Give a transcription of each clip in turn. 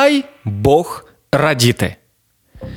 дай Бог радіти.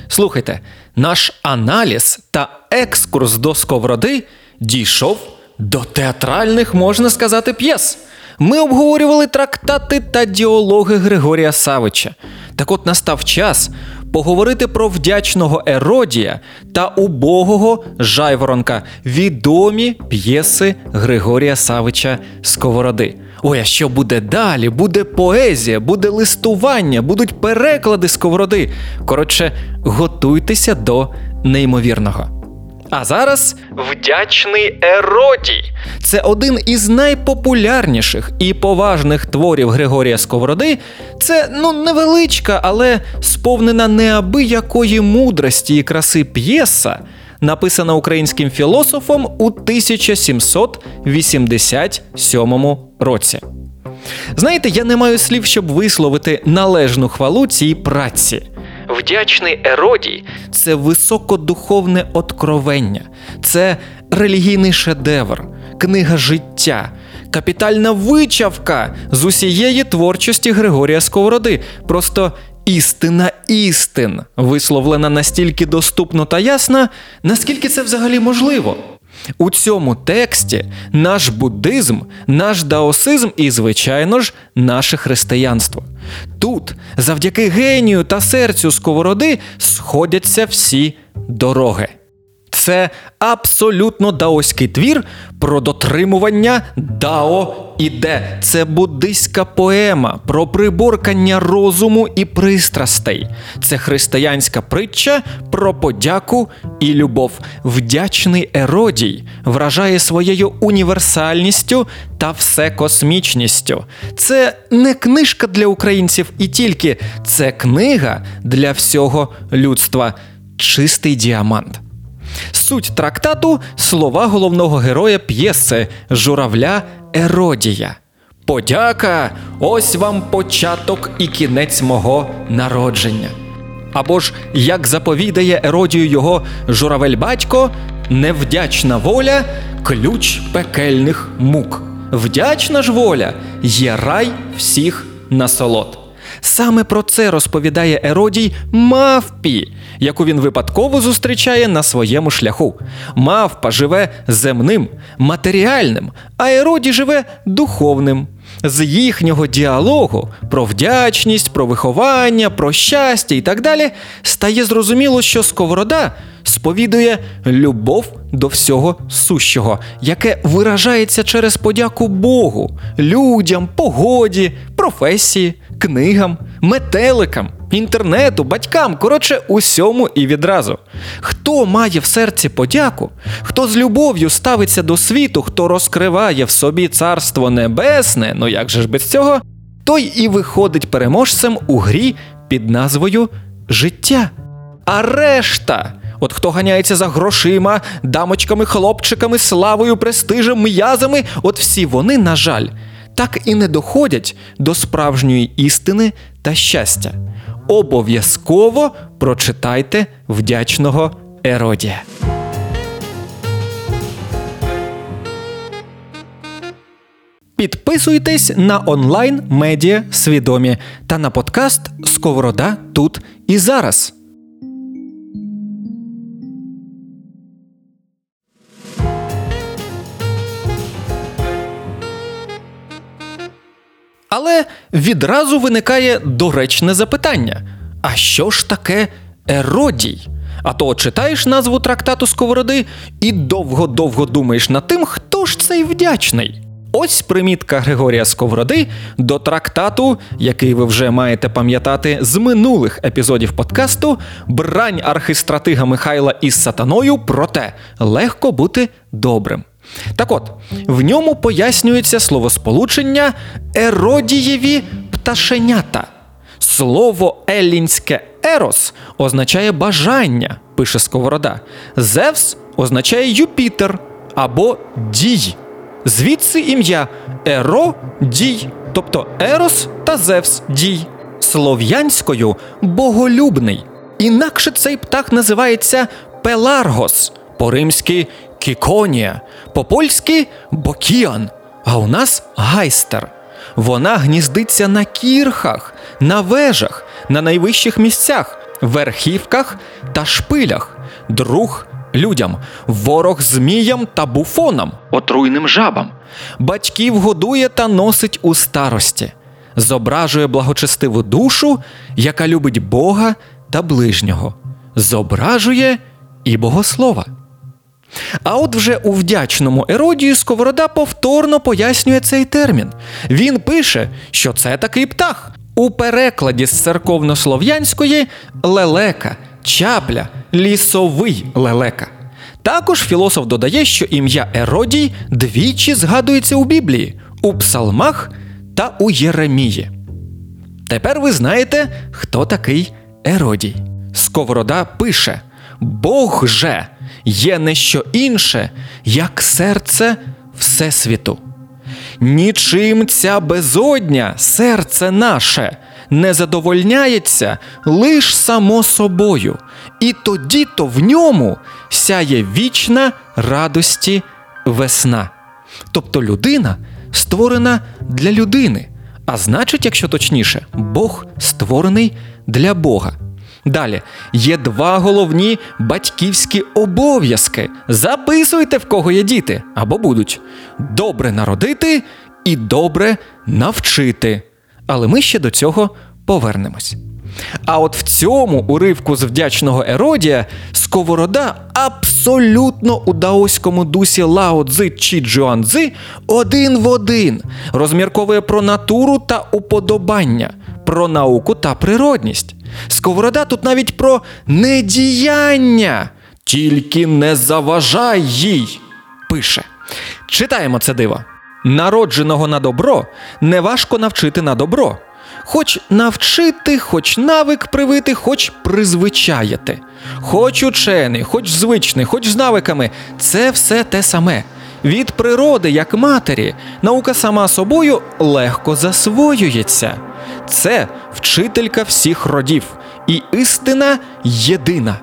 Слухайте, наш аналіз та екскурс до Сковороди дійшов до театральних, можна сказати, п'єс. Ми обговорювали трактати та діалоги Григорія Савича. Так от настав час поговорити про Вдячного Еродія та Убогого Жайворонка, відомі п'єси Григорія Савича Сковороди. Ой, а що буде далі? Буде поезія, буде листування, будуть переклади Сковороди. Коротше, готуйтеся до неймовірного. А зараз «Вдячний Еродій». Це один із найпопулярніших і поважних творів Григорія Сковороди. Це, невеличка, але сповнена неабиякої мудрості і краси п'єса, написана українським філософом у 1787 році. Знаєте, я не маю слів, щоб висловити належну хвалу цій праці. Вдячний Еродій – це високодуховне откровення, це релігійний шедевр, книга життя, капітальна вичавка з усієї творчості Григорія Сковороди. Просто істина істин, висловлена настільки доступно та ясно, наскільки це взагалі можливо. У цьому тексті наш буддизм, наш даосизм і, звичайно ж, наше християнство. Тут, завдяки генію та серцю Сковороди, сходяться всі дороги. Це абсолютно даоський твір про дотримування дао-іде. Це буддистська поема про приборкання розуму і пристрастей. Це християнська притча про подяку і любов. Вдячний Еродій вражає своєю універсальністю та всекосмічністю. Це не книжка для українців і тільки, це книга для всього людства. Чистий діамант. Суть трактату – слова головного героя п'єси Журавля Еродія. «Подяка! Ось вам початок і кінець мого народження». Або ж, як заповідає Еродію його журавель-батько, «Невдячна воля – ключ пекельних мук. Вдячна ж воля – є рай всіх насолод». Саме про це розповідає Еродій мавпі, яку він випадково зустрічає на своєму шляху. Мавпа живе земним, матеріальним, а Еродій живе духовним. З їхнього діалогу про вдячність, про виховання, про щастя і так далі стає зрозуміло, що Сковорода сповідує любов до всього сущого, яке виражається через подяку Богу, людям, погоді, професії, книгам, метеликам, інтернету, батькам, коротше, усьому і відразу. Хто має в серці подяку, хто з любов'ю ставиться до світу, хто розкриває в собі царство небесне, як же ж без цього, той і виходить переможцем у грі під назвою «Життя». А решта, от хто ганяється за грошима, дамочками, хлопчиками, славою, престижем, м'язами, от всі вони, на жаль, так і не доходять до справжньої істини та щастя. Обов'язково прочитайте «Вдячного Еродія». Підписуйтесь на онлайн-медіа «Свідомі» та на подкаст «Сковорода: тут і зараз». Але відразу виникає доречне запитання. А що ж таке Еродій? А то читаєш назву трактату Сковороди і довго-довго думаєш над тим, хто ж цей вдячний. Ось примітка Григорія Сковороди до трактату, який ви вже маєте пам'ятати з минулих епізодів подкасту «Брань архистратига Михайла із сатаною, проте легко бути добрим». Так от, в ньому пояснюється словосполучення «Еродієві пташенята». Слово еллінське «ерос» означає «бажання», пише Сковорода. «Зевс» означає «Юпітер» або «дій». Звідси ім'я «Еродій», тобто «ерос» та «зевс» – «дій». Слов'янською – «боголюбний». Інакше цей птах називається «пеларгос», по-римськи «кіконія», по-польськи «бокіан», а у нас «гайстер». Вона гніздиться на кірхах, на вежах, на найвищих місцях, верхівках та шпилях, друг людям, ворог зміям та буфонам, отруйним жабам. Батьків годує та носить у старості. Зображує благочестиву душу, яка любить Бога та ближнього. Зображує і богослова. А от вже у «Вдячному Еродію» Сковорода повторно пояснює цей термін. Він пише, що це такий птах. У перекладі з церковнослов'янської «лелека», «чапля», «лісовий лелека». Також філософ додає, що ім'я Еродій двічі згадується у Біблії, у Псалмах та у Єремії. Тепер ви знаєте, хто такий Еродій. Сковорода пише: «Бог же є не що інше, як серце Всесвіту. Нічим ця безодня, серце наше, не задовольняється лиш само собою, і тоді-то в ньому сяє вічна радості весна». Тобто людина створена для людини, а значить, якщо точніше, Бог створений для Бога. Далі, є два головні батьківські обов'язки. Записуйте, в кого є діти, або будуть. Добре народити і добре навчити. Але ми ще до цього повернемось. А от в цьому уривку з «Вдячного Еродія» Сковорода абсолютно у даоському дусі Лао-Дзи чи Чжуан-цзи один в один розмірковує про натуру та уподобання, про науку та природність. Сковорода тут навіть про недіяння, тільки не заважай їй, пише. Читаємо це диво. Народженого на добро неважко навчити на добро. Хоч навчити, хоч навик привити, хоч призвичаяти. Хоч учений, хоч звичний, хоч з навиками – це все те саме. Від природи, як матері, наука сама собою легко засвоюється. Це вчителька всіх родів, і істина єдина.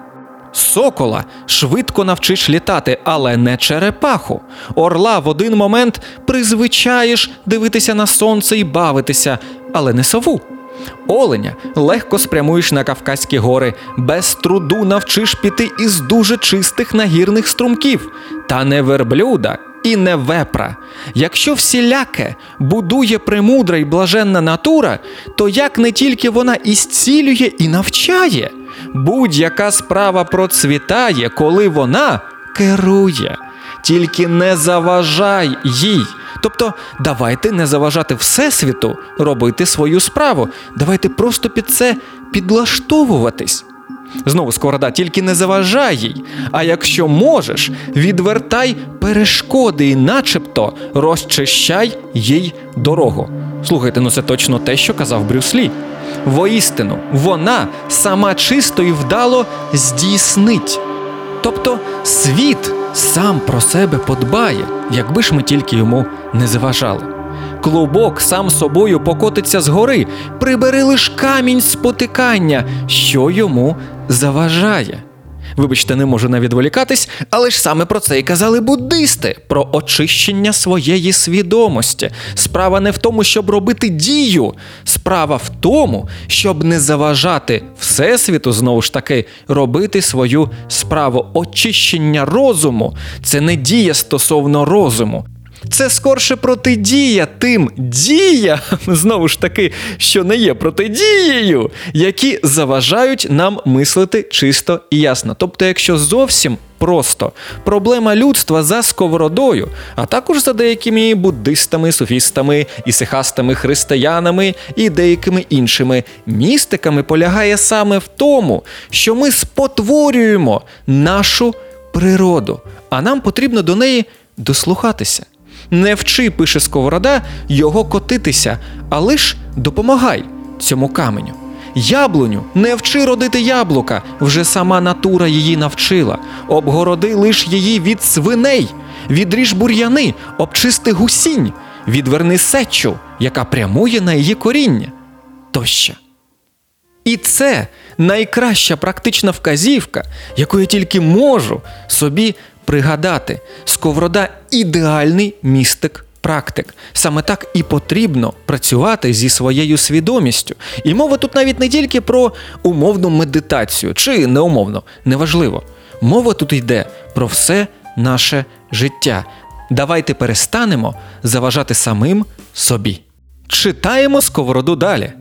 Сокола швидко навчиш літати, але не черепаху. Орла в один момент призвичаєш дивитися на сонце і бавитися, але не сову. Оленя легко спрямуєш на Кавказькі гори, без труду навчиш піти із дуже чистих нагірних струмків. Та не верблюда і не вепра. Якщо всіляке будує премудра й блаженна натура, то як не тільки вона і зцілює, і навчає. Будь-яка справа процвітає, коли вона керує. Тільки не заважай їй. Тобто, давайте не заважати Всесвіту робити свою справу. Давайте просто під це підлаштовуватись. Знову Сковорода, тільки не заважай їй. А якщо можеш, відвертай перешкоди і начебто розчищай їй дорогу. Слухайте, це точно те, що казав Брюс Лі. Воістину, вона сама чисто і вдало здійснить. Тобто, світ сам про себе подбає, якби ж ми тільки йому не заважали. Клубок сам собою покотиться з гори, прибери лиш камінь спотикання, що йому заважає. Вибачте, не можу навіть відволікатись, але ж саме про це і казали буддисти, про очищення своєї свідомості. Справа не в тому, щоб робити дію, справа в тому, щоб не заважати Всесвіту, знову ж таки, робити свою справу. Очищення розуму – це не дія стосовно розуму. Це скорше протидія тим діям, знову ж таки, що не є протидією, які заважають нам мислити чисто і ясно. Тобто, якщо зовсім просто, проблема людства за Сковородою, а також за деякими буддистами, суфістами, ісихастами, християнами і деякими іншими містиками полягає саме в тому, що ми спотворюємо нашу природу, а нам потрібно до неї дослухатися. Не вчи, пише Сковорода, його котитися, а лиш допомагай цьому каменю. Яблуню не вчи родити яблука, вже сама натура її навчила. Обгороди лиш її від свиней, відріж бур'яни, обчисти гусінь, відверни сечу, яка прямує на її коріння, тощо. І це найкраща практична вказівка, яку я тільки можу собі пригадати. Сковорода – ідеальний містик практик. Саме так і потрібно працювати зі своєю свідомістю. І мова тут навіть не тільки про умовну медитацію, чи неумовно, неважливо. Мова тут йде про все наше життя. Давайте перестанемо заважати самим собі. Читаємо Сковороду далі.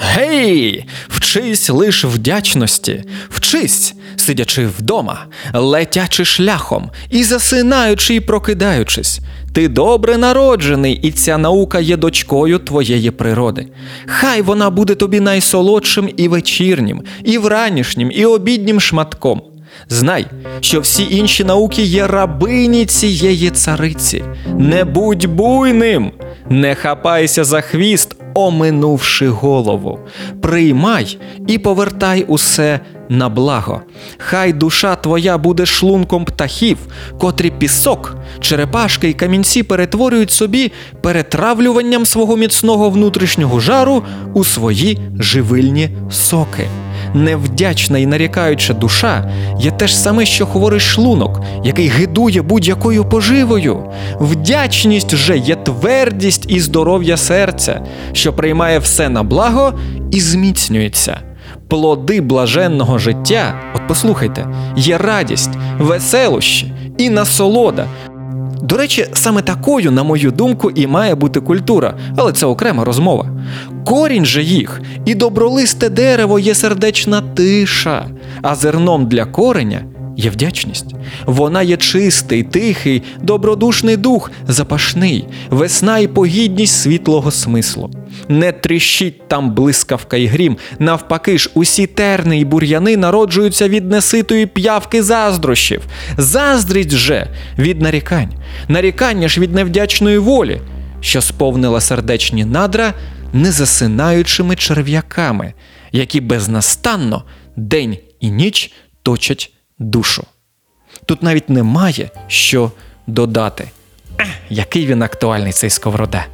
Гей! Вчись лиш вдячності. Вчись, сидячи вдома, летячи шляхом і засинаючи і прокидаючись. Ти добре народжений, і ця наука є дочкою твоєї природи. Хай вона буде тобі найсолодшим і вечірнім, і вранішнім, і обіднім шматком. Знай, що всі інші науки є рабині цієї цариці. Не будь буйним, не хапайся за хвіст, оминувши голову. Приймай і повертай усе на благо. Хай душа твоя буде шлунком птахів, котрі пісок, черепашки і камінці перетворюють собі перетравлюванням свого міцного внутрішнього жару у свої живильні соки. Невдячна і нарікаюча душа є те ж саме, що хворий шлунок, який гидує будь-якою поживою. Вдячність же є твердість і здоров'я серця, що приймає все на благо і зміцнюється. Плоди блаженного життя, от послухайте, є радість, веселощі і насолода. До речі, саме такою, на мою думку, і має бути культура, але це окрема розмова. Корінь же їх і добролисте дерево є сердечна тиша, а зерном для кореня є вдячність. Вона є чистий, тихий, добродушний дух, запашний, весна і погідність світлого смислу. Не тріщить там блискавка і грім, навпаки ж усі терни і бур'яни народжуються від неситої п'явки заздрощів. Заздрість же від нарікань. Нарікання ж від невдячної волі, що сповнила сердечні надра незасинаючими черв'яками, які безнастанно день і ніч точать душу. Тут навіть немає що додати. Який він актуальний, цей Сковорода.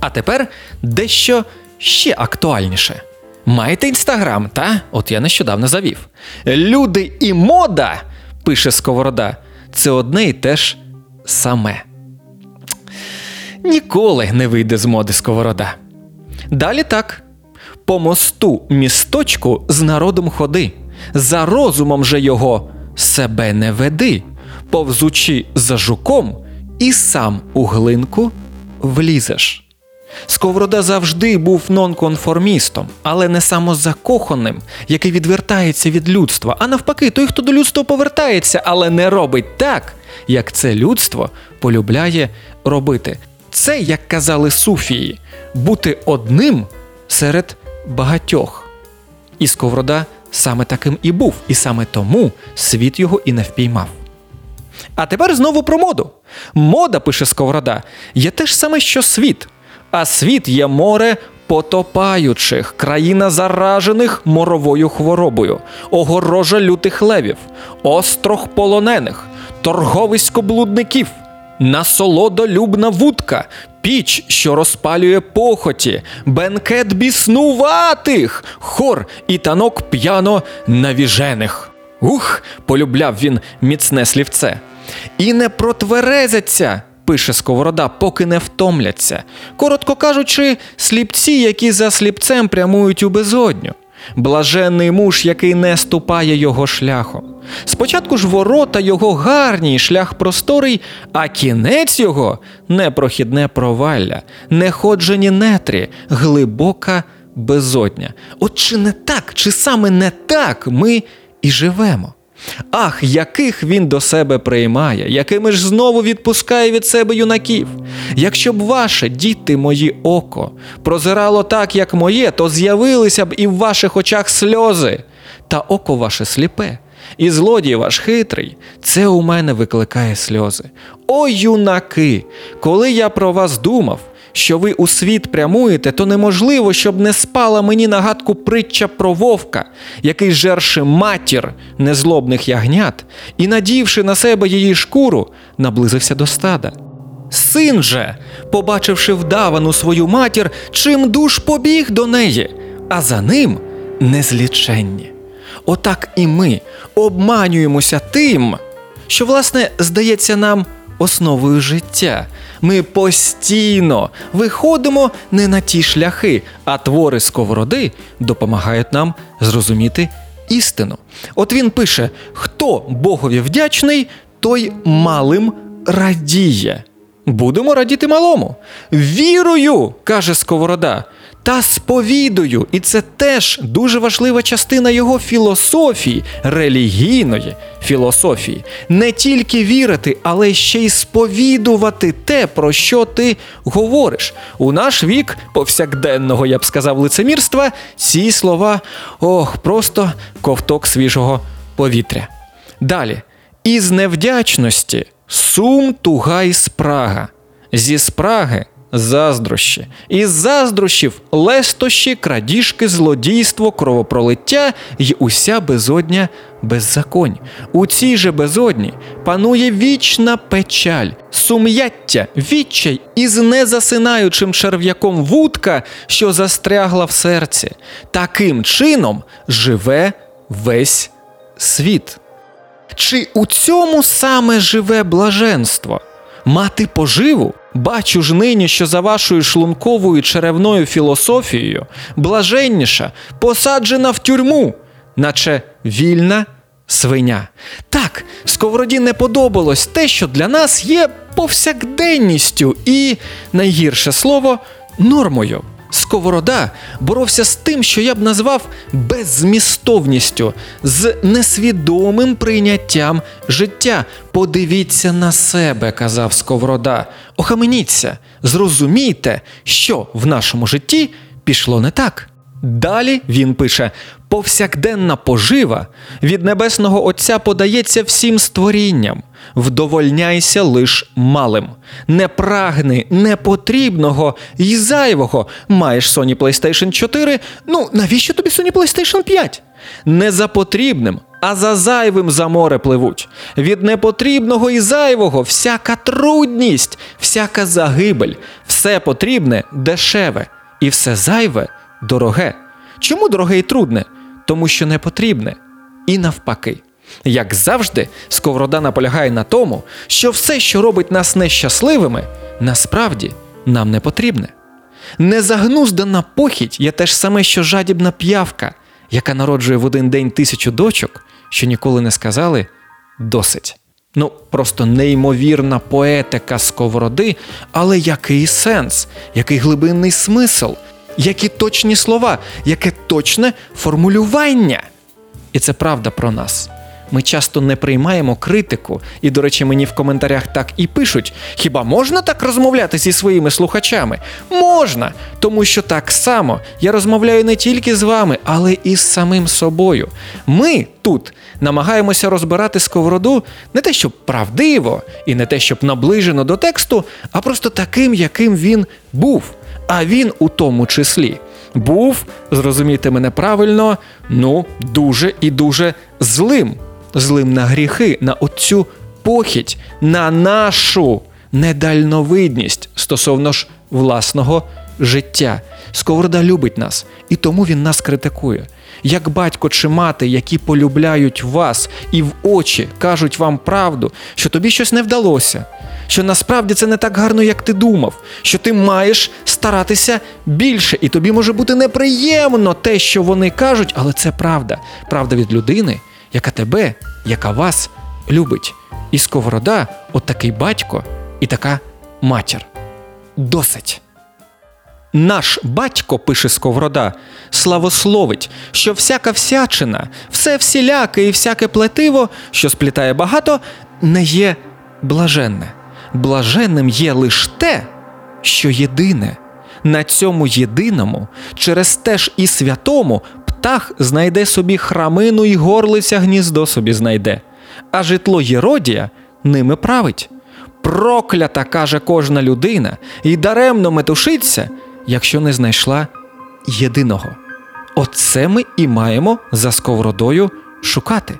А тепер дещо ще актуальніше. Маєте Інстаграм, та? От я нещодавно завів. Люди і мода, пише Сковорода, це одне і те ж саме. Ніколи не вийде з моди Сковорода. Далі так. По мосту місточку з народом ходи. За розумом же його себе не веди. Повзучи за жуком і сам у глинку влізеш. Сковорода завжди був нонконформістом, але не самозакоханим, який відвертається від людства, а навпаки, той, хто до людства повертається, але не робить так, як це людство полюбляє робити. Це, як казали суфії, бути одним серед багатьох. І Сковорода саме таким і був, і саме тому світ його і не впіймав. А тепер знову про моду. Мода, пише Сковорода, є те ж саме, що світ. А світ є море потопаючих, країна заражених моровою хворобою, огорожа лютих левів, острог полонених, торговисько блудників, насолодолюбна вудка, піч, що розпалює похоті, бенкет біснуватих, хор і танок п'яно навіжених. Ух, полюбляв він міцне слівце. І не протверезиться, пише Сковорода, поки не втомляться. Коротко кажучи, сліпці, які за сліпцем прямують у безодню. Блаженний муж, який не ступає його шляхом. Спочатку ж ворота його гарні, шлях просторий, а кінець його – непрохідне провалля, неходжені нетрі, глибока безодня. От чи не так, чи саме не так ми і живемо? Ах, яких він до себе приймає, якими ж знову відпускає від себе юнаків. Якщо б ваше, діти мої, око прозирало так, як моє, то з'явилися б і в ваших очах сльози. Та око ваше сліпе, і злодій ваш хитрий, це у мене викликає сльози. О, юнаки, коли я про вас думав, що ви у світ прямуєте, то неможливо, щоб не спала мені на гадку притча про вовка, який, жерши матір незлобних ягнят і надівши на себе її шкуру, наблизився до стада. Син же, побачивши вдавану свою матір, чим душ побіг до неї, а за ним незліченні. Отак і ми обманюємося тим, що, власне, здається нам основою життя. Ми постійно виходимо не на ті шляхи, а твори Сковороди допомагають нам зрозуміти істину. От він пише: «Хто Богові вдячний, той малим радіє». Будемо радіти малому. «Вірую», каже Сковорода, «та сповідую». І це теж дуже важлива частина його філософії, релігійної філософії. Не тільки вірити, але ще й сповідувати те, про що ти говориш. У наш вік повсякденного, я б сказав, лицемірства, ці слова, просто ковток свіжого повітря. Далі. «Із невдячності сум, туга і спрага, зі спраги заздрощі, із заздрощів лестощі, крадіжки, злодійство, кровопролиття й уся безодня беззаконь. У цій же безодні панує вічна печаль, сум'яття, відчай із незасинаючим черв'яком вудка, що застрягла в серці. Таким чином живе весь світ». Чи у цьому саме живе блаженство? Мати поживу? Бачу ж нині, що за вашою шлунковою черевною філософією блаженніша посаджена в тюрму, наче вільна свиня. Так, Сковороді не подобалось те, що для нас є повсякденністю і, найгірше слово, нормою. Сковорода боровся з тим, що я б назвав беззмістовністю, з несвідомим прийняттям життя. «Подивіться на себе», – казав Сковорода, – «охаменіться, зрозумійте, що в нашому житті пішло не так». Далі він пише: «Повсякденна пожива від Небесного Отця подається всім створінням. Вдовольняйся лиш малим. Не прагни непотрібного й зайвого. Маєш Sony PlayStation 4? Ну, навіщо тобі Sony PlayStation 5? Не за потрібним, а за зайвим за море пливуть. Від непотрібного і зайвого всяка трудність, всяка загибель. Все потрібне дешеве і все зайве дороге. Чому дороге і трудне? Тому що не потрібне. І навпаки». Як завжди, Сковорода наполягає на тому, що все, що робить нас нещасливими, насправді нам не потрібне. Незагнуздана похіть є те ж саме, що жадібна п'явка, яка народжує в один день 1000 дочок, що ніколи не сказали «досить». Просто неймовірна поетика Сковороди, але який сенс, який глибинний смисл, які точні слова, яке точне формулювання. І це правда про нас. Ми часто не приймаємо критику, і, до речі, мені в коментарях так і пишуть: «Хіба можна так розмовляти зі своїми слухачами?» Можна, тому що так само я розмовляю не тільки з вами, але і з самим собою. Ми тут намагаємося розбирати Сковороду не те, щоб правдиво, і не те, щоб наближено до тексту, а просто таким, яким він був. А він у тому числі був, зрозумійте мене правильно, дуже і дуже злим. Злим на гріхи, на оцю похіть, на нашу недальновидність стосовно ж власного життя. Сковорода любить нас, і тому він нас критикує. Як батько чи мати, які полюбляють вас і в очі кажуть вам правду, що тобі щось не вдалося, що насправді це не так гарно, як ти думав, що ти маєш старатися більше, і тобі може бути неприємно те, що вони кажуть, але це правда. Правда від людини, яка тебе, яка вас любить. І Сковорода – от такий батько і така матір. Досить. «Наш батько, – пише Сковорода, – славословить, що всяка всячина, все всіляке і всяке плетиво, що сплітає багато, не є блаженне. Блаженним є лише те, що єдине. На цьому єдиному, через те ж і святому, птах знайде собі храмину і горлиця гніздо собі знайде. А житло Єродія ними править. Проклята, каже кожна людина, і даремно метушиться, якщо не знайшла єдиного». Оце ми і маємо за Сковородою шукати.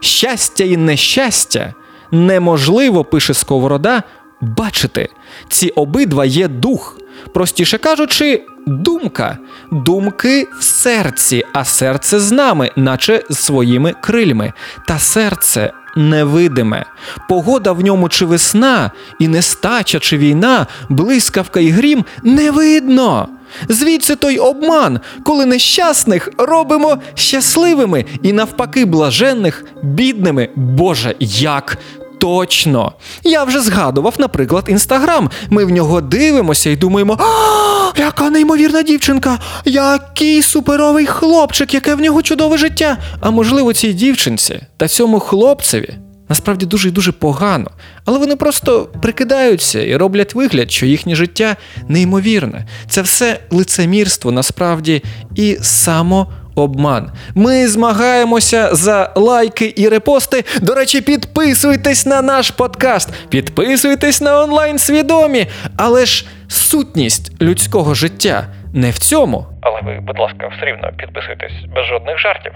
«Щастя і нещастя неможливо, – пише Сковорода, – бачити. Ці обидва є дух. Простіше кажучи, думка. Думки в серці, а серце з нами, наче з своїми крильми. Та серце невидиме. Погода в ньому чи весна, і нестача чи війна, блискавка і грім не видно. Звідси той обман, коли нещасних робимо щасливими і навпаки блаженних бідними. Боже, як точно! Я вже згадував, наприклад, Інстаграм. Ми в нього дивимося і думаємо: «А, яка неймовірна дівчинка! Який суперовий хлопчик! Яке в нього чудове життя!» А можливо, цій дівчинці та цьому хлопцеві насправді дуже і дуже погано. Але вони просто прикидаються і роблять вигляд, що їхнє життя неймовірне. Це все лицемірство насправді і самообман. Ми змагаємося за лайки і репости. До речі, підписуйтесь на наш подкаст, підписуйтесь на онлайн Свідомі. Але ж сутність людського життя не в цьому. Але ви, будь ласка, все рівно підписуйтесь без жодних жартів.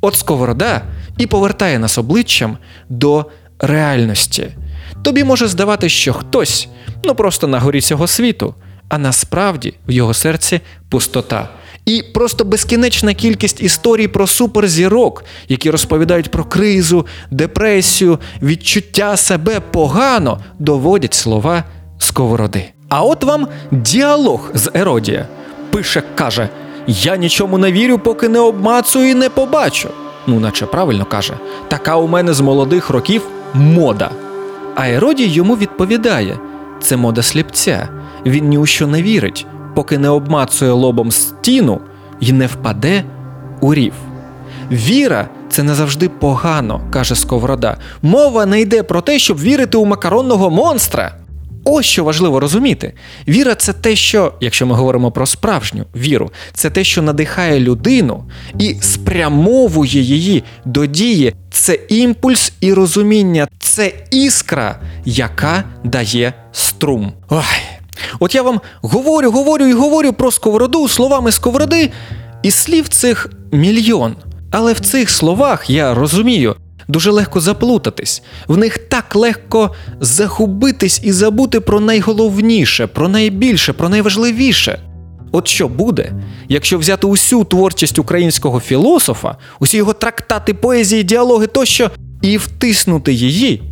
От Сковорода і повертає нас обличчям до реальності. Тобі може здаватись, що хтось, просто на горі цього світу, а насправді в його серці пустота. І просто безкінечна кількість історій про суперзірок, які розповідають про кризу, депресію, відчуття себе погано, доводять слова Сковороди. А от вам діалог з Еродія. Пише, каже: «Я нічому не вірю, поки не обмацую і не побачу». Наче правильно каже. «Така у мене з молодих років мода». А Еродій йому відповідає: «Це мода сліпця. Він ні у що не вірить, поки не обмацує лобом стіну і не впаде у рів». «Віра – це не завжди погано», каже Сковорода. «Мова не йде про те, щоб вірити у макаронного монстра». Ось що важливо розуміти. Віра – це те, що, якщо ми говоримо про справжню віру, це те, що надихає людину і спрямовує її до дії. Це імпульс і розуміння. Це іскра, яка дає струм. Ой. От я вам говорю про Сковороду словами Сковороди, і слів цих мільйон. Але в цих словах, я розумію, дуже легко заплутатись. В них так легко загубитись і забути про найголовніше, про найбільше, про найважливіше. От що буде, якщо взяти усю творчість українського філософа, усі його трактати, поезії, діалоги тощо, і втиснути її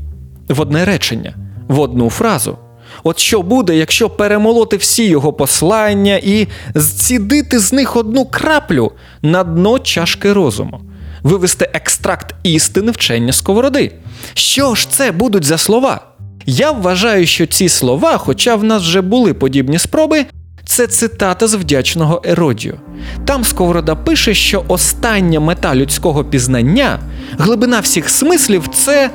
в одне речення, в одну фразу? От що буде, якщо перемолоти всі його послання і зцідити з них одну краплю на дно чашки розуму? Вивести екстракт істини вчення Сковороди. Що ж це будуть за слова? Я вважаю, що ці слова, хоча в нас вже були подібні спроби, це цитата з «Вдячного Еродію». Там Сковорода пише, що остання мета людського пізнання, глибина всіх смислів – це,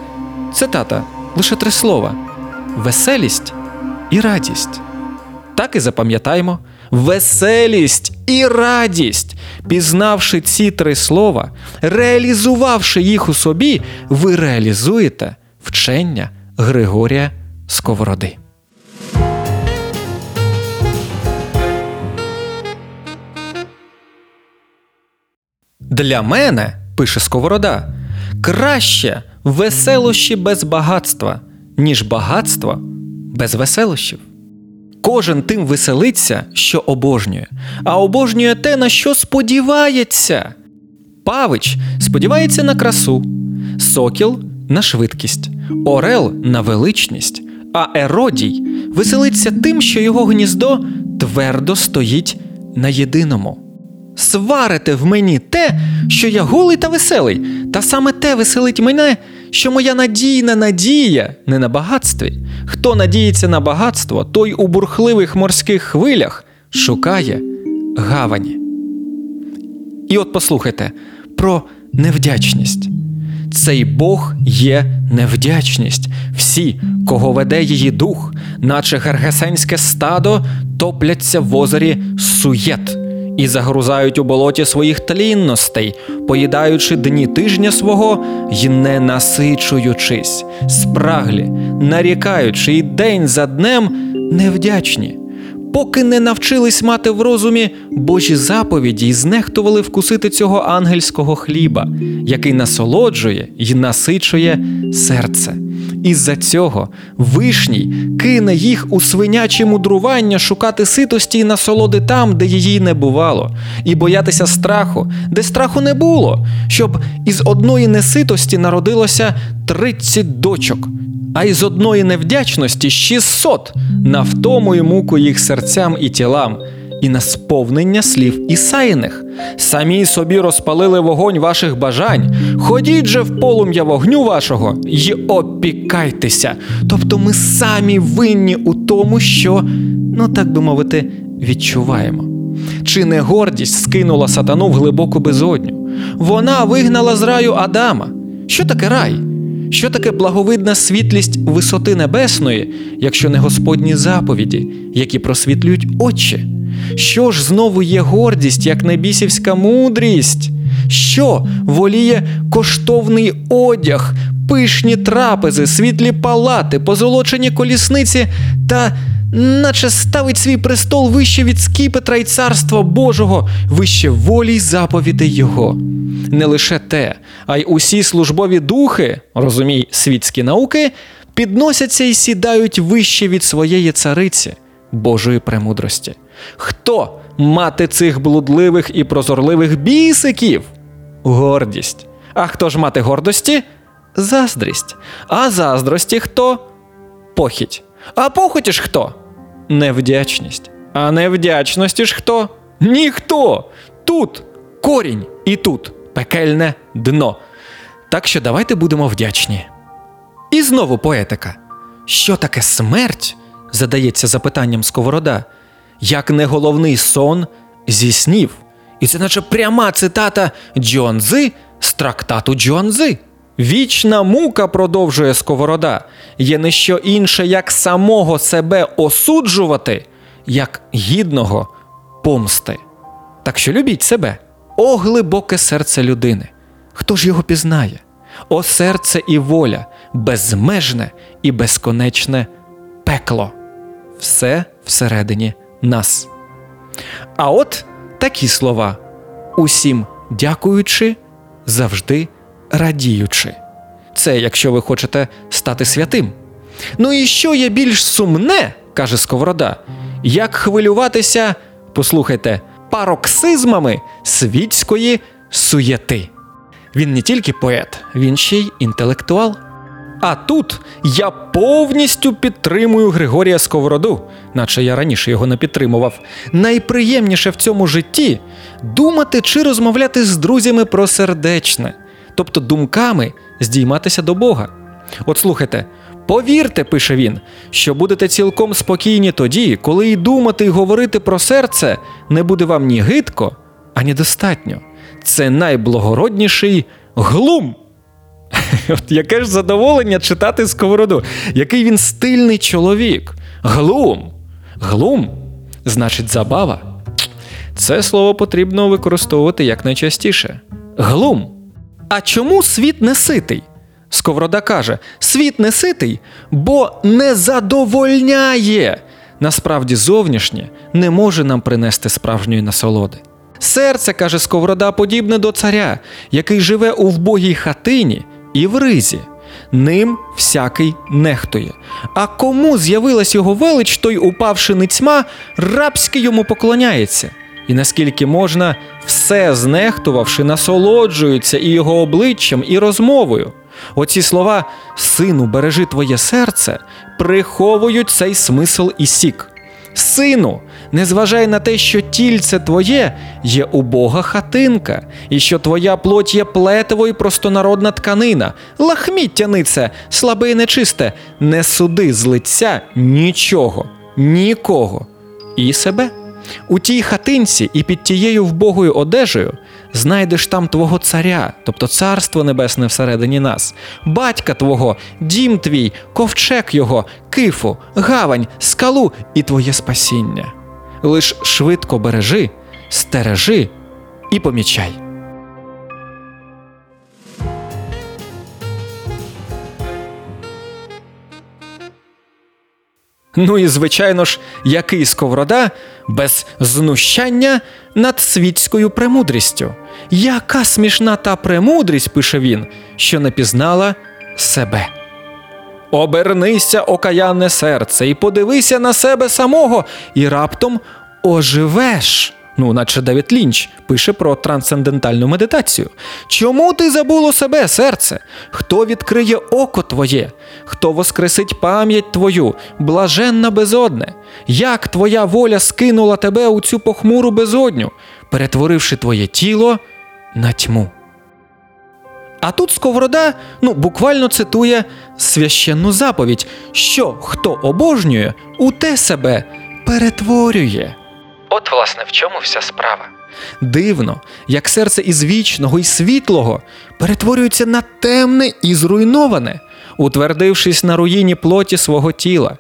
цитата, лише 3 слова – веселість і радість. Так і запам'ятаємо. Веселість і радість. Пізнавши ці 3 слова, реалізувавши їх у собі, ви реалізуєте вчення Григорія Сковороди. Для мене, пише Сковорода, краще веселощі без багатства, ніж багатство без веселощів. Кожен тим веселиться, що обожнює. А обожнює те, на що сподівається. Павич сподівається на красу, сокіл – на швидкість, орел – на величність, а Еродій веселиться тим, що його гніздо твердо стоїть на єдиному. Сварите в мені те, що я голий та веселий, та саме те веселить мене, що моя надійна надія не на багатстві. Хто надіється на багатство, той у бурхливих морських хвилях шукає гавані. І от послухайте про невдячність. Цей Бог є невдячність. Всі, кого веде її дух, наче гергесенське стадо, топляться в озері Суєт і загрузають у болоті своїх тлінностей, поїдаючи дні тижня свого й не насичуючись, спраглі, нарікаючи і день за днем невдячні. Поки не навчились мати в розумі Божі заповіді і знехтували вкусити цього ангельського хліба, який насолоджує й насичує серце. Із-за цього Вишній кине їх у свинячі мудрування шукати ситості і насолоди там, де її не бувало, і боятися страху, де страху не було, щоб із одної неситості народилося 30 дочок, а із одної невдячності 600 на втому й муку їх серцям і тілам, і на сповнення слів Ісаїних. Самі собі розпалили вогонь ваших бажань. Ходіть же в полум'я вогню вашого й опікайтеся. Тобто ми самі винні у тому, що, так би мовити, відчуваємо. Чи не гордість скинула сатану в глибоку безодню? Вона вигнала з раю Адама. Що таке рай? Що таке благовидна світлість висоти небесної, якщо не Господні заповіді, які просвітлюють очі? Що ж знову є гордість, як небісівська мудрість? Що воліє коштовний одяг, пишні трапези, світлі палати, позолочені колісниці та наче ставить свій престол вище від скіпетра і царства Божого, вище волі й заповідей Його. Не лише те, а й усі службові духи, розумій світські науки, підносяться і сідають вище від своєї цариці, Божої премудрості. Хто мати цих блудливих і прозорливих бісиків? Гордість. А хто ж мати гордості? Заздрість. А заздрості хто? Похіть. А похоті ж хто? Невдячність. А невдячності ж хто? Ніхто. Тут корінь і тут пекельне дно. Так що давайте будемо вдячні. І знову поетика. Що таке смерть? Задається запитанням Сковорода. Як не головний сон зі снів. І це наче пряма цитата Чжуан-цзи з трактату Чжуан-цзи. Вічна мука, продовжує Сковорода, є не що інше, як самого себе осуджувати, як гідного помсти. Так що любіть себе. О, глибоке серце людини! Хто ж його пізнає? О, серце і воля, безмежне і безконечне пекло. Все всередині нас. А от такі слова. Усім дякуючи, завжди радіючи. Це якщо ви хочете стати святим. І що є більш сумне, каже Сковорода, як хвилюватися, послухайте, пароксизмами світської суєти. Він не тільки поет, він ще й інтелектуал. А тут я повністю підтримую Григорія Сковороду, наче я раніше його не підтримував. Найприємніше в цьому житті – думати чи розмовляти з друзями про сердечне, тобто думками здійматися до Бога. От слухайте, повірте, пише він, що будете цілком спокійні тоді, коли і думати, і говорити про серце не буде вам ні гидко, ані достатньо. Це найблагородніший глум. От яке ж задоволення читати Сковороду. Який він стильний чоловік. Глум. Глум – значить забава. Це слово потрібно використовувати якнайчастіше. Глум. А чому світ не ситий? Сковорода каже, світ не ситий, бо не задовольняє. Насправді зовнішнє не може нам принести справжньої насолоди. Серце, каже Сковорода, подібне до царя, який живе у вбогій хатині, і в ризі. Ним всякий нехтує. А кому з'явилась його велич, той, упавши ницьма, рабськи йому поклоняється. І наскільки можна, все знехтувавши, насолоджується і його обличчям, і розмовою. Оці слова «Сину, бережи твоє серце» приховують цей смисл і сік. Сину, не зважай на те, що тільце твоє є убога хатинка, і що твоя плоть є плетево і простонародна тканина. Лахміттянице, слабе і нечисте, не суди з лиця нічого, нікого і себе. У тій хатинці і під тією вбогою одежею знайдеш там твого царя, тобто царство небесне всередині нас, батька твого, дім твій, ковчег його, кифу, гавань, скалу і твоє спасіння. Лиш швидко бережи, стережи і помічай. І звичайно ж, який Сковорода без знущання над світською премудрістю. Яка смішна та премудрість, пише він, що не пізнала себе. Обернися, окаянне серце, і подивися на себе самого, і раптом оживеш. Ну, наче Давід Лінч пише про трансцендентальну медитацію. Чому ти забуло себе, серце? Хто відкриє око твоє? Хто воскресить пам'ять твою, блаженна безодне? Як твоя воля скинула тебе у цю похмуру безодню, перетворивши твоє тіло на тьму? А тут Сковорода, буквально цитує священну заповідь, що хто обожнює, у те себе перетворює. От, власне, в чому вся справа. Дивно, як серце із вічного і світлого перетворюється на темне і зруйноване, утвердившись на руїні плоті свого тіла.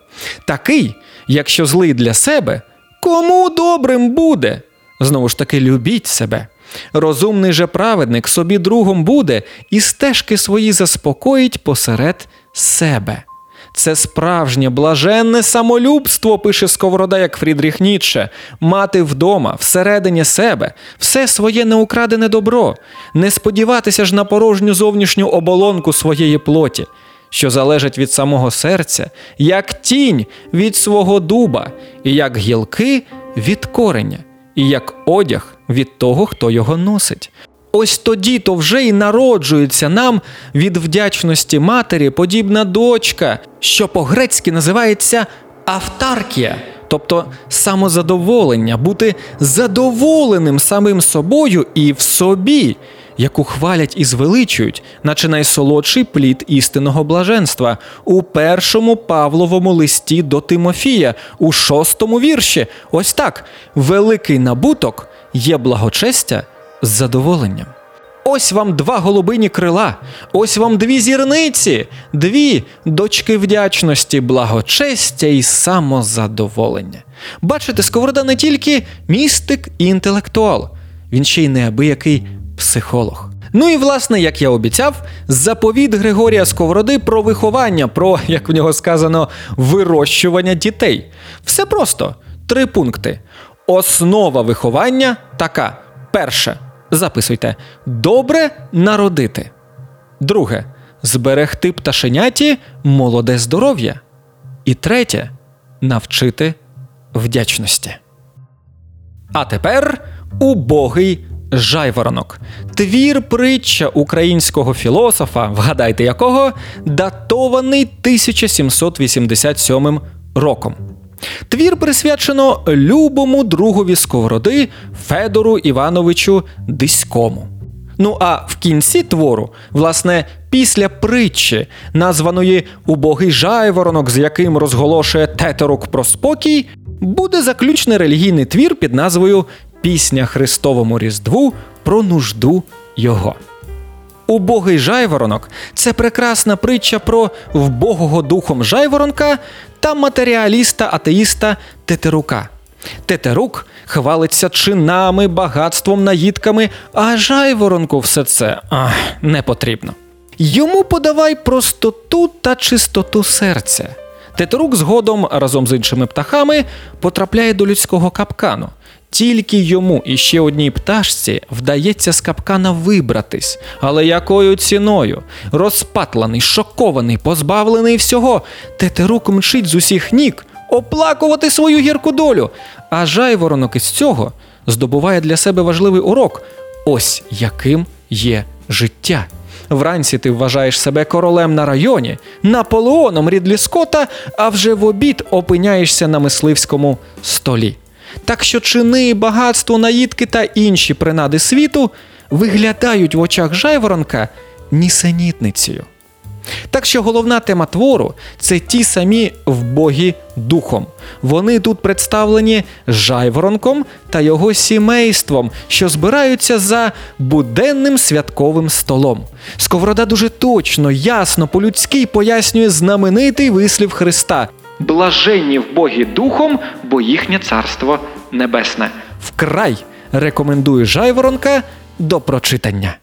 Такий, якщо злий для себе, кому добрим буде? Знову ж таки, любіть себе. Розумний же праведник собі другом буде і стежки свої заспокоїть посеред себе. Це справжнє блаженне самолюбство, пише Сковорода, як Фрідріх Ніцше, мати вдома, всередині себе, все своє неукрадене добро, не сподіватися ж на порожню зовнішню оболонку своєї плоті, що залежить від самого серця, як тінь від свого дуба, і як гілки від кореня, і як одяг від того, хто його носить. Ось тоді-то вже і народжується нам від вдячності матері подібна дочка, що по-грецьки називається автаркія, тобто самозадоволення, бути задоволеним самим собою і в собі, яку хвалять і звеличують, наче найсолодший плід істинного блаженства, у першому Павловому листі до Тимофія, у 6 вірші. Ось так: «Великий набуток є благочестя з задоволенням». Ось вам 2 голубині крила, ось вам 2 зірниці, 2 дочки вдячності, благочестя і самозадоволення. Бачите, Сковорода не тільки містик і інтелектуал, він ще й неабиякий психолог. Ну і, власне, як я обіцяв, заповіт Григорія Сковороди про виховання, про, як в нього сказано, вирощування дітей. Все просто. 3 пункти. Основа виховання така. Перше. Записуйте. Добре народити. Друге. Зберегти пташеняті молоде здоров'я. І третє. Навчити вдячності. А тепер «Убогий жайворонок». Твір-притча українського філософа, вгадайте якого, датований 1787 роком. Твір присвячено любому другові Сковороди Федору Івановичу Диському. Ну а в кінці твору, власне, після притчі, названої «Убогий жайворонок, з яким розголошує тетерук про спокій», буде заключний релігійний твір під назвою «Пісня Христовому Різдву про нужду його». «Убогий жайворонок» – це прекрасна притча про вбогого духом жайворонка та матеріаліста-атеїста Тетерука. Тетерук хвалиться чинами, багатством, наїдками, а жайворонку все це не потрібно. Йому подавай простоту та чистоту серця. Тетерук згодом разом з іншими птахами потрапляє до людського капкану. Тільки йому і ще одній пташці вдається з капкана вибратись. Але якою ціною? Розпатланий, шокований, позбавлений всього, Тетерук мчить з усіх ніг оплакувати свою гірку долю. А жайворонок із цього здобуває для себе важливий урок. Ось яким є життя. Вранці ти вважаєш себе королем на районі, Наполеоном Рідлі Скотта, а вже в обід опиняєшся на мисливському столі. Так що чини, багатство, наїдки та інші принади світу виглядають в очах жайворонка нісенітницею. Так що головна тема твору – це ті самі вбогі духом. Вони тут представлені жайворонком та його сімейством, що збираються за буденним святковим столом. Сковорода дуже точно, ясно, по-людськи пояснює знаменитий вислів Христа – «Блаженні вбогі духом, бо їхнє царство небесне». Вкрай рекомендую жайворонка до прочитання.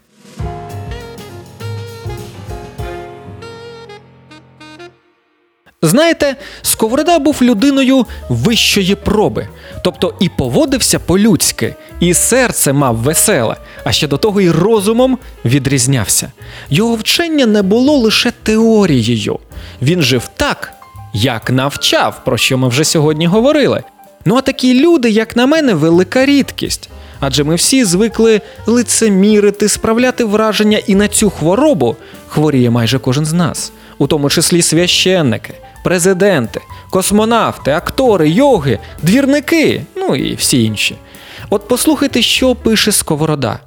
Знаєте, Сковорода був людиною вищої проби, тобто і поводився по-людськи, і серце мав веселе, а ще до того й розумом відрізнявся. Його вчення не було лише теорією. Він жив так, як навчав, про що ми вже сьогодні говорили. Ну а такі люди, як на мене, велика рідкість. Адже ми всі звикли лицемірити, справляти враження, і на цю хворобу хворіє майже кожен з нас. У тому числі священники, президенти, космонавти, актори, йоги, двірники, ну і всі інші. От послухайте, що пише Сковорода.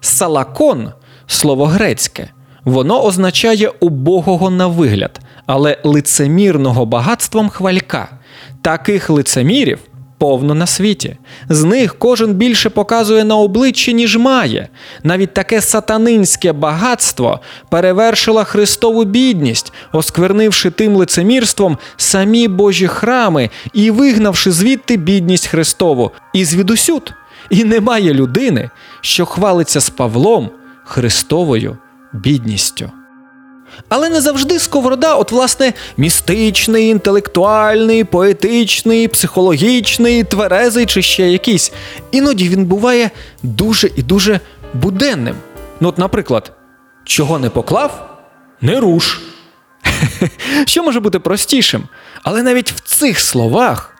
«Салакон» – слово грецьке. Воно означає «убогого на вигляд», але лицемірного багатством хвалька. Таких лицемірів повно на світі. З них кожен більше показує на обличчі, ніж має. Навіть таке сатанинське багатство перевершило Христову бідність, осквернивши тим лицемірством самі Божі храми і вигнавши звідти бідність Христову. І звідусюд. І немає людини, що хвалиться з Павлом Христовою бідністю. Але не завжди Сковорода, от власне, містичний, інтелектуальний, поетичний, психологічний, тверезий чи ще якийсь. Іноді він буває дуже і дуже буденним. Ну от, наприклад, чого не поклав – не руш. Що може бути простішим? Але навіть в цих словах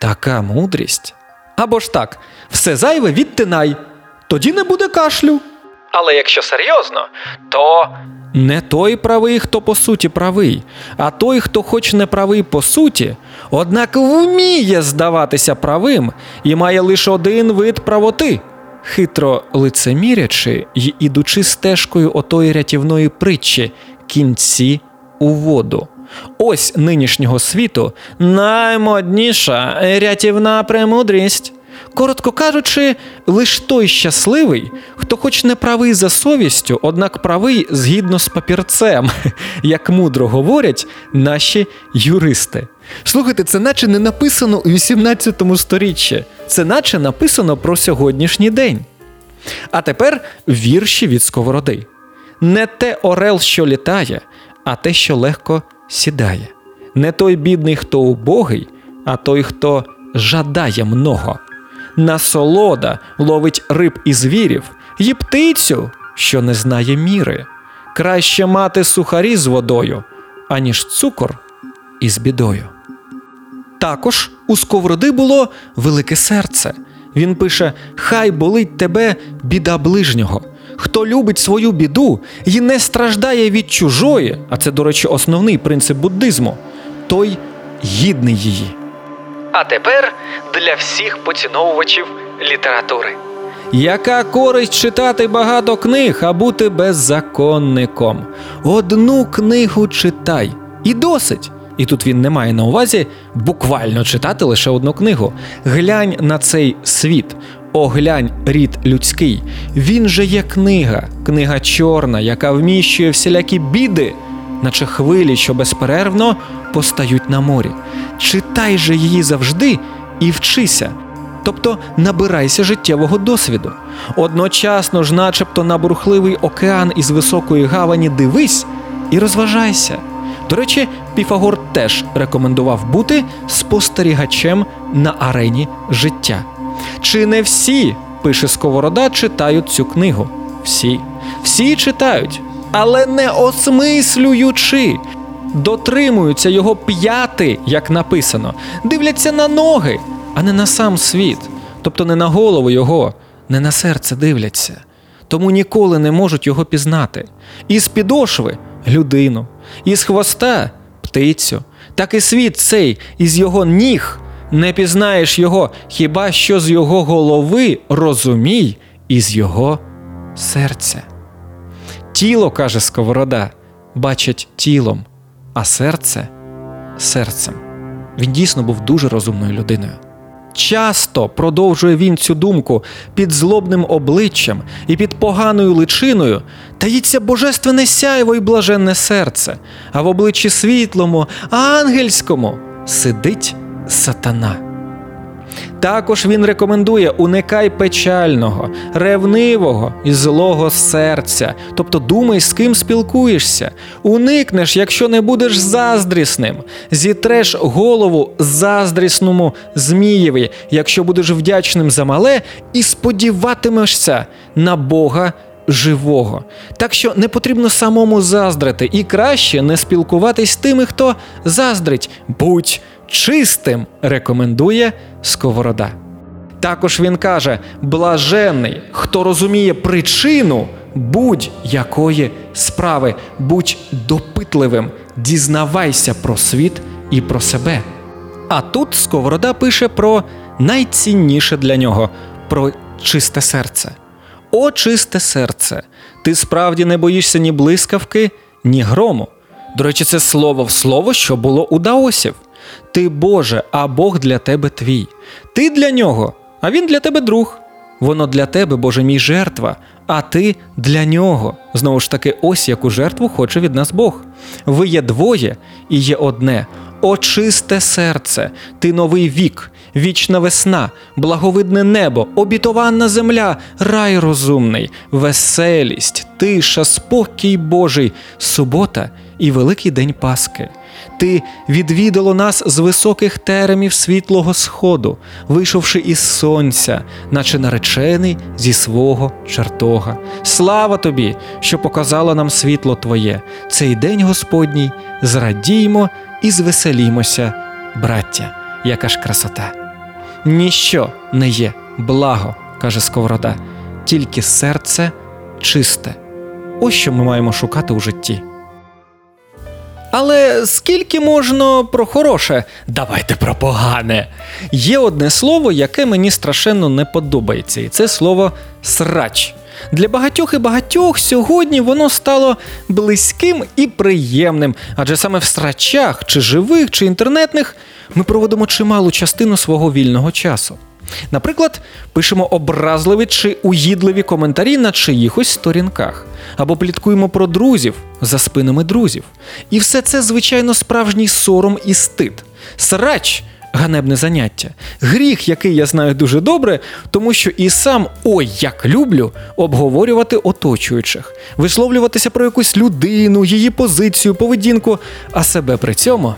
така мудрість. Або ж так, все зайве відтинай, тоді не буде кашлю. Але якщо серйозно, то... Не той правий, хто по суті правий, а той, хто хоч не правий по суті, однак вміє здаватися правим і має лише один вид правоти, хитро лицемірячи й ідучи стежкою отої рятівної притчі «Кінці у воду». Ось нинішнього світу наймодніша рятівна премудрість. Коротко кажучи, лиш той щасливий, хто хоч не правий за совістю, однак правий згідно з папірцем, як мудро говорять наші юристи. Слухайте, це наче не написано у 18 сторіччі, це наче написано про сьогоднішній день. А тепер вірші від Сковороди. Не те орел, що літає, а те, що легко сідає. Не той бідний, хто убогий, а той, хто жадає много. Насолода ловить риб і звірів, й птицю, що не знає міри. Краще мати сухарі з водою, аніж цукор із бідою. Також у Сковороди було велике серце. Він пише: «Хай болить тебе біда ближнього». Хто любить свою біду і не страждає від чужої, а це, до речі, основний принцип буддизму, той гідний її. А тепер для всіх поціновувачів літератури. Яка користь читати багато книг, а бути беззаконником? Одну книгу читай. І досить. І тут він не має на увазі буквально читати лише одну книгу. Глянь на цей світ. Оглянь рід людський. Він же є книга. Книга чорна, яка вміщує всілякі біди, наче хвилі, що безперервно постають на морі. Читай же її завжди і вчися. Тобто набирайся життєвого досвіду. Одночасно ж начебто на бурхливий океан із високої гавані дивись і розважайся. До речі, Піфагор теж рекомендував бути спостерігачем на арені життя. Чи не всі, пише Сковорода, читають цю книгу? Всі. Всі читають, але не осмислюючи. Дотримуються його п'яти, як написано. Дивляться на ноги, а не на сам світ. Тобто не на голову його, не на серце дивляться. Тому ніколи не можуть його пізнати. Із підошви – людину, із хвоста – птицю. Так і світ цей із його ніг. Не пізнаєш його, хіба що з його голови, розумій, із його серця. Тіло, каже Сковорода, бачить тілом, а серце – серцем. Він дійсно був дуже розумною людиною. Часто, продовжує він цю думку, під злобним обличчям і під поганою личиною таїться божественне сяйво і блаженне серце, а в обличчі світлому, ангельському сидить сатана. Також він рекомендує: уникай печального, ревнивого і злого серця. Тобто думай, з ким спілкуєшся. Уникнеш, якщо не будеш заздрісним. Зітреш голову заздрісному змієві, якщо будеш вдячним за мале і сподіватимешся на Бога живого. Так що не потрібно самому заздрити, і краще не спілкуватись з тими, хто заздрить. Будь чистим, рекомендує Сковорода. Також він каже: блаженний, хто розуміє причину будь-якої справи. Будь допитливим, дізнавайся про світ і про себе. А тут Сковорода пише про найцінніше для нього – про чисте серце. О, чисте серце, ти справді не боїшся ні блискавки, ні грому. До речі, це слово в слово, що було у даосів. Ти Боже, а Бог для тебе твій. Ти для нього, а він для тебе друг. Воно для тебе, Боже мій, жертва, а ти для нього. Знову ж таки, ось яку жертву хоче від нас Бог. Ви є двоє і є одне. О, чисте серце, ти новий вік, вічна весна, благовидне небо, обітованна земля, рай розумний, веселість, тиша, спокій Божий, субота і великий день Пасхи. Ти відвідало нас з високих теремів світлого сходу, вийшовши із сонця, наче наречений зі свого чертога. Слава тобі, що показало нам світло твоє. Цей день Господній зрадіймо і звеселімося, браття. Яка ж красота! Ніщо не є благо, каже Сковорода, тільки серце чисте. Ось що ми маємо шукати у житті. Але скільки можна про хороше? Давайте про погане. Є одне слово, яке мені страшенно не подобається, і це слово «срач». Для багатьох і багатьох сьогодні воно стало близьким і приємним, адже саме в срачах, чи живих, чи інтернетних, ми проводимо чималу частину свого вільного часу. Наприклад, пишемо образливі чи уїдливі коментарі на чиїхось сторінках, або пліткуємо про друзів за спинами друзів. І все це, звичайно, справжній сором і стид. Срач – ганебне заняття. Гріх, який я знаю дуже добре, тому що і сам, ой, як люблю, обговорювати оточуючих, висловлюватися про якусь людину, її позицію, поведінку, а себе при цьому,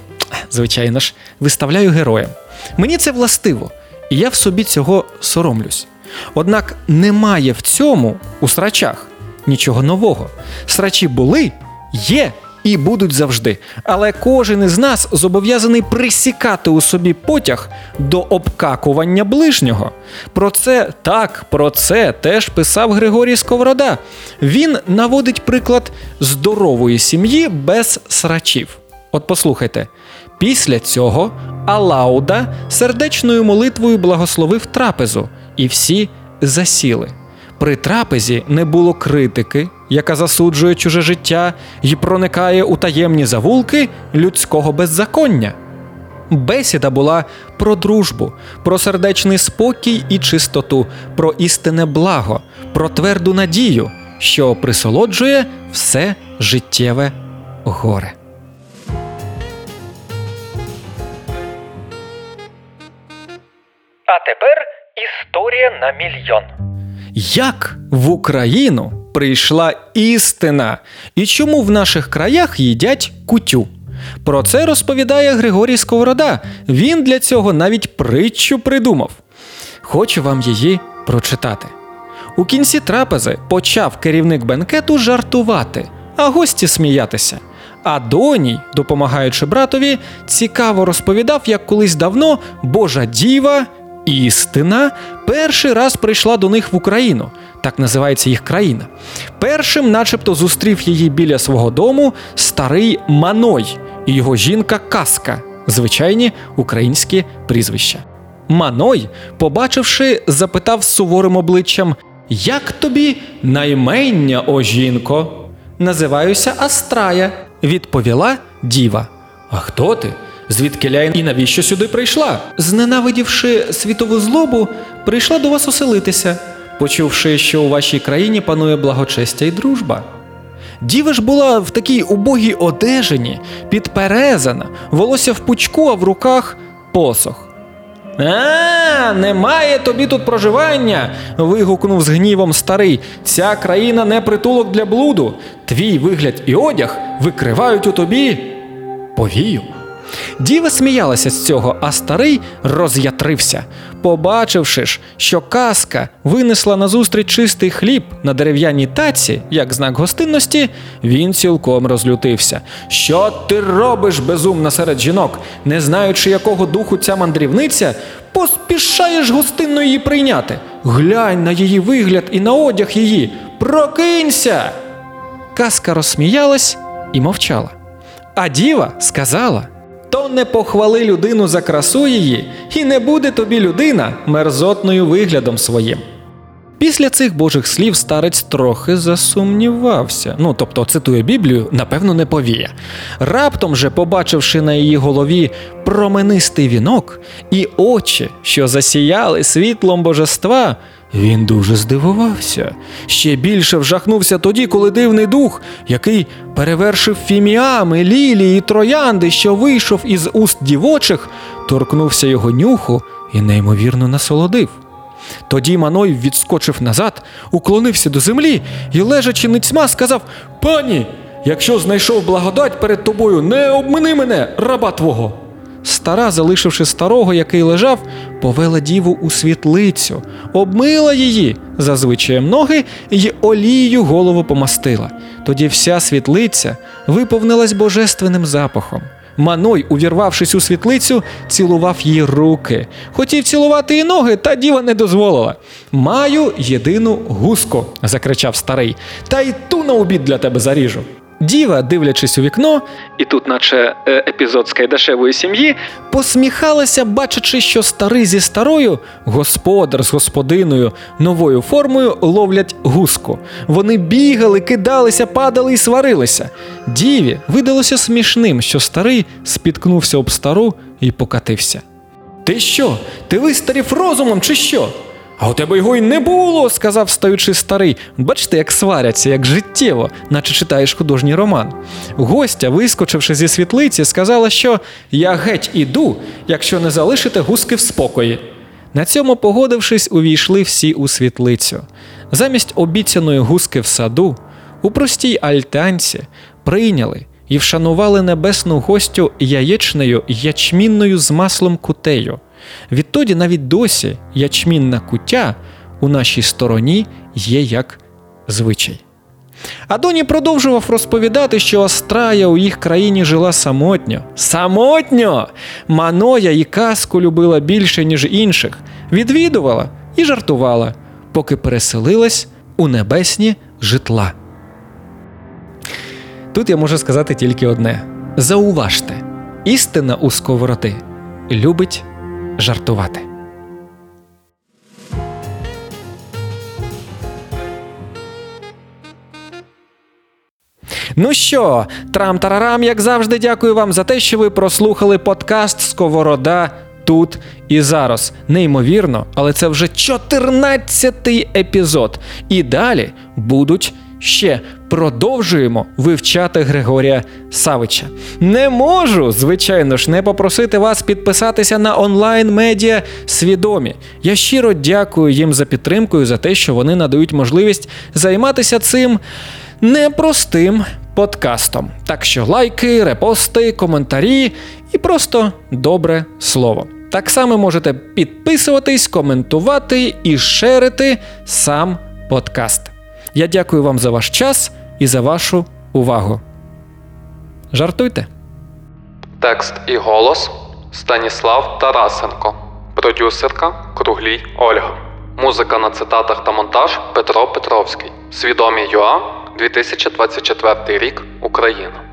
звичайно ж, виставляю героєм. Мені це властиво. І я в собі цього соромлюсь. Однак немає в цьому, у срачах, нічого нового. Срачі були, є і будуть завжди. Але кожен із нас зобов'язаний присікати у собі потяг до обкакування ближнього. Про це теж писав Григорій Сковорода. Він наводить приклад здорової сім'ї без срачів. От послухайте. Після цього Алауда сердечною молитвою благословив трапезу, і всі засіли. При трапезі не було критики, яка засуджує чуже життя і проникає у таємні завулки людського беззаконня. Бесіда була про дружбу, про сердечний спокій і чистоту, про істинне благо, про тверду надію, що присолоджує все життєве горе. А тепер історія на мільйон. Як в Україну прийшла істина? І чому в наших краях їдять кутю? Про це розповідає Григорій Сковорода. Він для цього навіть притчу придумав. Хочу вам її прочитати. У кінці трапези почав керівник бенкету жартувати, а гості сміятися. Адоній, допомагаючи братові, цікаво розповідав, як колись давно Божа Діва – істина перший раз прийшла до них в Україну, так називається їх країна. Першим начебто зустрів її біля свого дому старий Маной і його жінка Каска, звичайні українські прізвища. Маной, побачивши, запитав з суворим обличчям: «Як тобі наймення, о жінко?» «Називаюся Астрая», відповіла діва. «А хто ти? Звідкиля і навіщо сюди прийшла?» «Зненавидівши світову злобу, прийшла до вас оселитися, почувши, що у вашій країні панує благочестя і дружба». Діва ж була в такій убогій одежині, підперезана, волосся в пучку, а в руках посох. Немає тобі тут проживання!» – вигукнув з гнівом старий. «Ця країна не притулок для блуду. Твій вигляд і одяг викривають у тобі повію». Діва сміялася з цього, а старий роз'ятрився. Побачивши ж, що казка винесла назустріч чистий хліб на дерев'яній таці, як знак гостинності, він цілком розлютився. «Що ти робиш, безумна, серед жінок? Не знаючи, якого духу ця мандрівниця, поспішаєш гостинно її прийняти. Глянь на її вигляд і на одяг її. Прокинься!» Казка розсміялась і мовчала. А діва сказала: «То не похвали людину за красу її, і не буде тобі людина мерзотною виглядом своїм». Після цих божих слів старець трохи засумнівався. Тобто, цитує Біблію, напевно, не повія. Раптом же, побачивши на її голові променистий вінок і очі, що засіяли світлом божества, він дуже здивувався. Ще більше вжахнувся тоді, коли дивний дух, який перевершив фіміами, лілії і троянди, що вийшов із уст дівочих, торкнувся його нюху і неймовірно насолодив. Тоді Маной відскочив назад, уклонився до землі і, лежачи ницьма, сказав: «Пані, якщо знайшов благодать перед тобою, не обмини мене, раба твого». Стара, залишивши старого, який лежав, повела діву у світлицю, обмила її за звичаєм ноги і олією голову помастила. Тоді вся світлиця виповнилась божественним запахом. Маной, увірвавшись у світлицю, цілував її руки. Хотів цілувати і ноги, та діва не дозволила. «Маю єдину гуску», – закричав старий, «та й ту на обід для тебе заріжу». Діва, дивлячись у вікно, і тут наче епізод з Кайдашевої сім'ї, посміхалася, бачачи, що старий зі старою, господар з господиною, новою формою ловлять гуску. Вони бігали, кидалися, падали і сварилися. Діві видалося смішним, що старий спіткнувся об стару і покатився. «Ти що? Ти вистарів розумом чи що? А у тебе його й не було», – сказав, стаючи, старий. Бачите, як сваряться, як життєво, наче читаєш художній роман. Гостя, вискочивши зі світлиці, сказала, що «я геть іду, якщо не залишите гуски в спокої». На цьому, погодившись, увійшли всі у світлицю. Замість обіцяної гуски в саду, у простій альтанці, прийняли і вшанували небесну гостю яєчною ячмінною з маслом кутею. Відтоді навіть досі ячмінна кутя у нашій стороні є як звичай. Адоні продовжував розповідати, що Астрая у їх країні жила самотньо. Самотньо! Маноя і казку любила більше, ніж інших, відвідувала і жартувала, поки переселилась у небесні житла. Тут я можу сказати тільки одне. Зауважте, істина у Сковороди любить жартувати. Ну що, трам-тарарам, як завжди, дякую вам за те, що ви прослухали подкаст «Сковорода. Тут і зараз». Неймовірно, але це вже 14-й епізод. І далі будуть ще. Продовжуємо вивчати Григорія Савича. Не можу, звичайно ж, не попросити вас підписатися на онлайн-медіа «Свідомі». Я щиро дякую їм за підтримку і за те, що вони надають можливість займатися цим непростим подкастом. Так що лайки, репости, коментарі і просто добре слово. Так само можете підписуватись, коментувати і шерити сам подкаст. Я дякую вам за ваш час і за вашу увагу. Жартуйте. Текст і голос Станіслав Тарасенко. Продюсерка Круглій Ольга. Музика на цитатах та монтаж Петро Петровський. Свідомі.ua, 2024 рік, Україна.